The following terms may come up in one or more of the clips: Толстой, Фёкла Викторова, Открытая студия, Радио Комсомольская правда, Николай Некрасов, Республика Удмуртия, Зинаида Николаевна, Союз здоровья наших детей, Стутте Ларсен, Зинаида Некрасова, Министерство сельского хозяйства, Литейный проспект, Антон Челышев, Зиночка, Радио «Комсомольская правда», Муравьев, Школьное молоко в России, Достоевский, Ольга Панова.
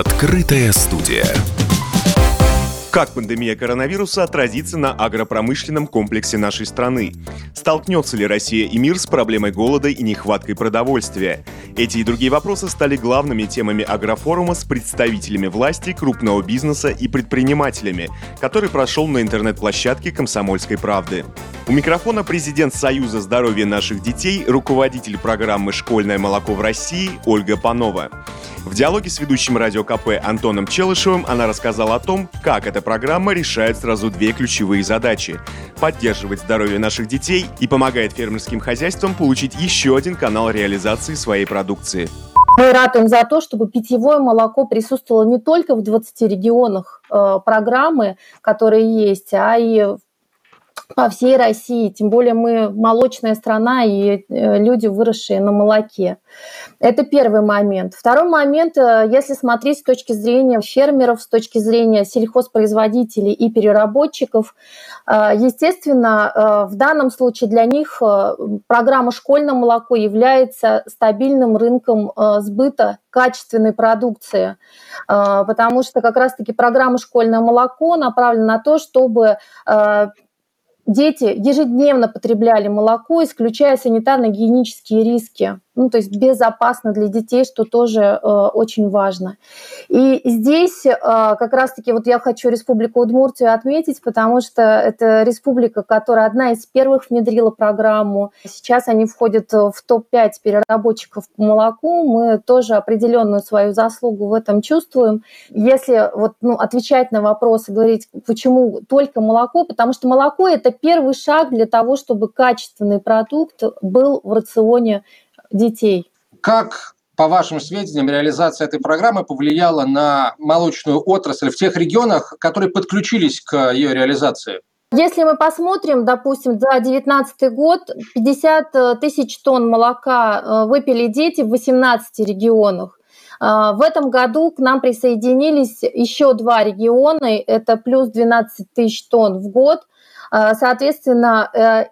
Открытая студия. Как пандемия коронавируса отразится на агропромышленном комплексе нашей страны? Столкнется ли Россия и мир с проблемой голода и нехваткой продовольствия? Эти и другие вопросы стали главными темами агрофорума с представителями власти, крупного бизнеса и предпринимателями, который прошел на интернет-площадке «Комсомольской правды». У микрофона президент Союза здоровья наших детей, руководитель программы «Школьное молоко в России» Ольга Панова. В диалоге с ведущим Радио КП Антоном Челышевым она рассказала о том, как эта программа решает сразу две ключевые задачи – поддерживать здоровье наших детей и помогает фермерским хозяйствам получить еще один канал реализации своей продукции. Мы ратуем за то, чтобы питьевое молоко присутствовало не только в 20 регионах программы, которые есть, а и по всей России. Тем более мы молочная страна и люди, выросшие на молоке. Это первый момент. Второй момент, если смотреть с точки зрения фермеров, с точки зрения сельхозпроизводителей и переработчиков, естественно, в данном случае для них программа «Школьное молоко» является стабильным рынком сбыта качественной продукции, потому что как раз-таки программа «Школьное молоко» направлена на то, чтобы дети ежедневно потребляли молоко, исключая санитарно-гигиенические риски. То есть безопасно для детей, что тоже очень важно. И здесь как раз-таки я хочу Республику Удмуртию отметить, потому что это республика, которая одна из первых внедрила программу. Сейчас они входят в топ-5 переработчиков по молоку. Мы тоже определенную свою заслугу в этом чувствуем. Если отвечать на вопросы, говорить, почему только молоко, потому что молоко – это первый шаг для того, чтобы качественный продукт был в рационе детей. Как, по вашим сведениям, реализация этой программы повлияла на молочную отрасль в тех регионах, которые подключились к ее реализации? Если мы посмотрим, допустим, за 2019 год 50 тысяч тонн молока выпили дети в 18 регионах. В этом году к нам присоединились еще 2 региона, это плюс 12 тысяч тонн в год. Соответственно,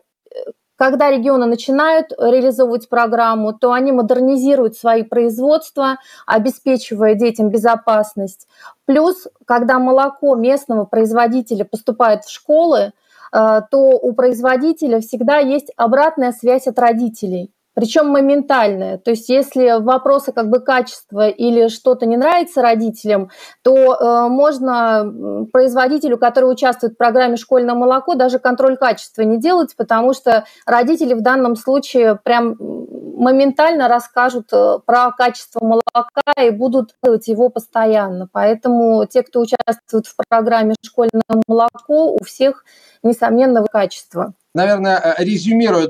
когда регионы начинают реализовывать программу, то они модернизируют свои производства, обеспечивая детям безопасность. Плюс, когда молоко местного производителя поступает в школы, то у производителя всегда есть обратная связь от родителей. Причем моментальное. То есть если вопросы качества или что-то не нравится родителям, то можно производителю, который участвует в программе «Школьное молоко», даже контроль качества не делать, потому что родители в данном случае прям моментально расскажут про качество молока и будут делать его постоянно. Поэтому те, кто участвует в программе «Школьное молоко», у всех несомненного качества. Наверное, резюмируя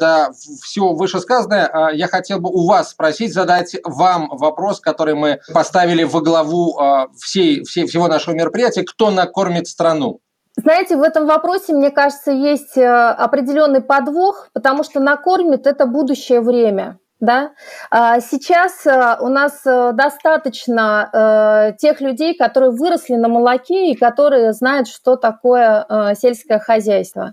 все вышесказанное, я хотел бы у вас спросить, задать вам вопрос, который мы поставили во главу всего нашего мероприятия. Кто накормит страну? Знаете, в этом вопросе, мне кажется, есть определенный подвох, потому что накормит – это будущее время. Да? Сейчас у нас достаточно тех людей, которые выросли на молоке и которые знают, что такое сельское хозяйство.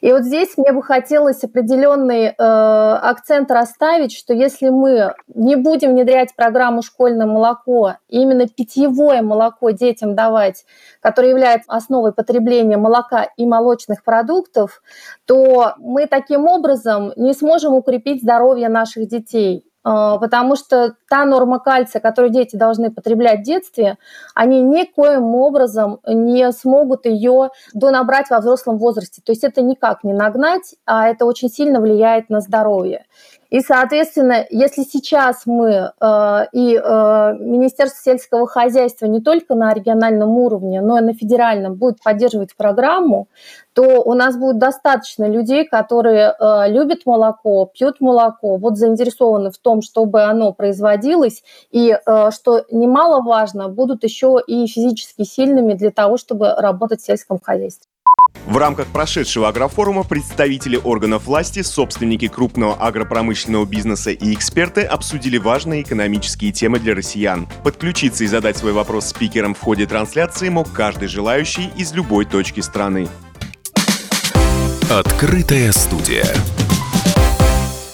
И здесь мне бы хотелось определенный акцент расставить, что если мы не будем внедрять программу «Школьное молоко», именно питьевое молоко детям давать, которое является основой потребления молока и молочных продуктов, то мы таким образом не сможем укрепить здоровье наших детей. Потому что та норма кальция, которую дети должны потреблять в детстве, они никоим образом не смогут ее донабрать во взрослом возрасте. То есть это никак не нагнать, а это очень сильно влияет на здоровье. И, соответственно, если сейчас мы и Министерство сельского хозяйства не только на региональном уровне, но и на федеральном будет поддерживать программу, то у нас будет достаточно людей, которые любят молоко, пьют молоко, заинтересованы в том, чтобы оно производилось, и, что немаловажно, будут еще и физически сильными для того, чтобы работать в сельском хозяйстве. В рамках прошедшего агрофорума представители органов власти, собственники крупного агропромышленного бизнеса и эксперты обсудили важные экономические темы для россиян. Подключиться и задать свой вопрос спикерам в ходе трансляции мог каждый желающий из любой точки страны. Открытая студия.